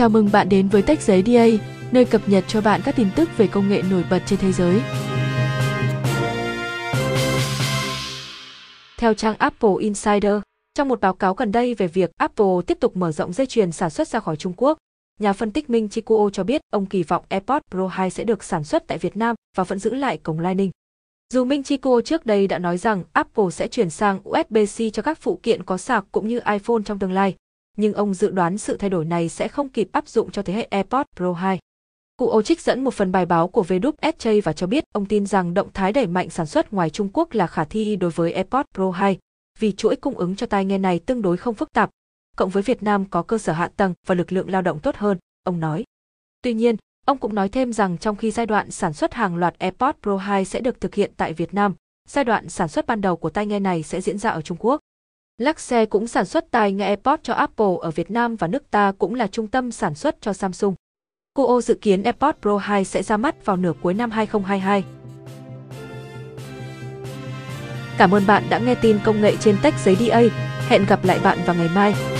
Chào mừng bạn đến với Tech Giấy DA, nơi cập nhật cho bạn các tin tức về công nghệ nổi bật trên thế giới. Theo trang Apple Insider, trong một báo cáo gần đây về việc Apple tiếp tục mở rộng dây chuyền sản xuất ra khỏi Trung Quốc, nhà phân tích Ming-Chi Kuo cho biết ông kỳ vọng AirPods Pro 2 sẽ được sản xuất tại Việt Nam và vẫn giữ lại cổng Lightning. Dù Ming-Chi Kuo trước đây đã nói rằng Apple sẽ chuyển sang USB-C cho các phụ kiện có sạc cũng như iPhone trong tương lai, nhưng ông dự đoán sự thay đổi này sẽ không kịp áp dụng cho thế hệ AirPods Pro 2. Kuo trích dẫn một phần bài báo của WSJ và cho biết ông tin rằng động thái đẩy mạnh sản xuất ngoài Trung Quốc là khả thi đối với AirPods Pro 2, vì chuỗi cung ứng cho tai nghe này tương đối không phức tạp, cộng với Việt Nam có cơ sở hạ tầng và lực lượng lao động tốt hơn, ông nói. Tuy nhiên, ông cũng nói thêm rằng trong khi giai đoạn sản xuất hàng loạt AirPods Pro 2 sẽ được thực hiện tại Việt Nam, giai đoạn sản xuất ban đầu của tai nghe này sẽ diễn ra ở Trung Quốc. Luxse cũng sản xuất tai nghe AirPods cho Apple ở Việt Nam và nước ta cũng là trung tâm sản xuất cho Samsung. COO dự kiến AirPods Pro 2 sẽ ra mắt vào nửa cuối năm 2022. Cảm ơn bạn đã nghe tin công nghệ trên Tech Giấy DA. Hẹn gặp lại bạn vào ngày mai.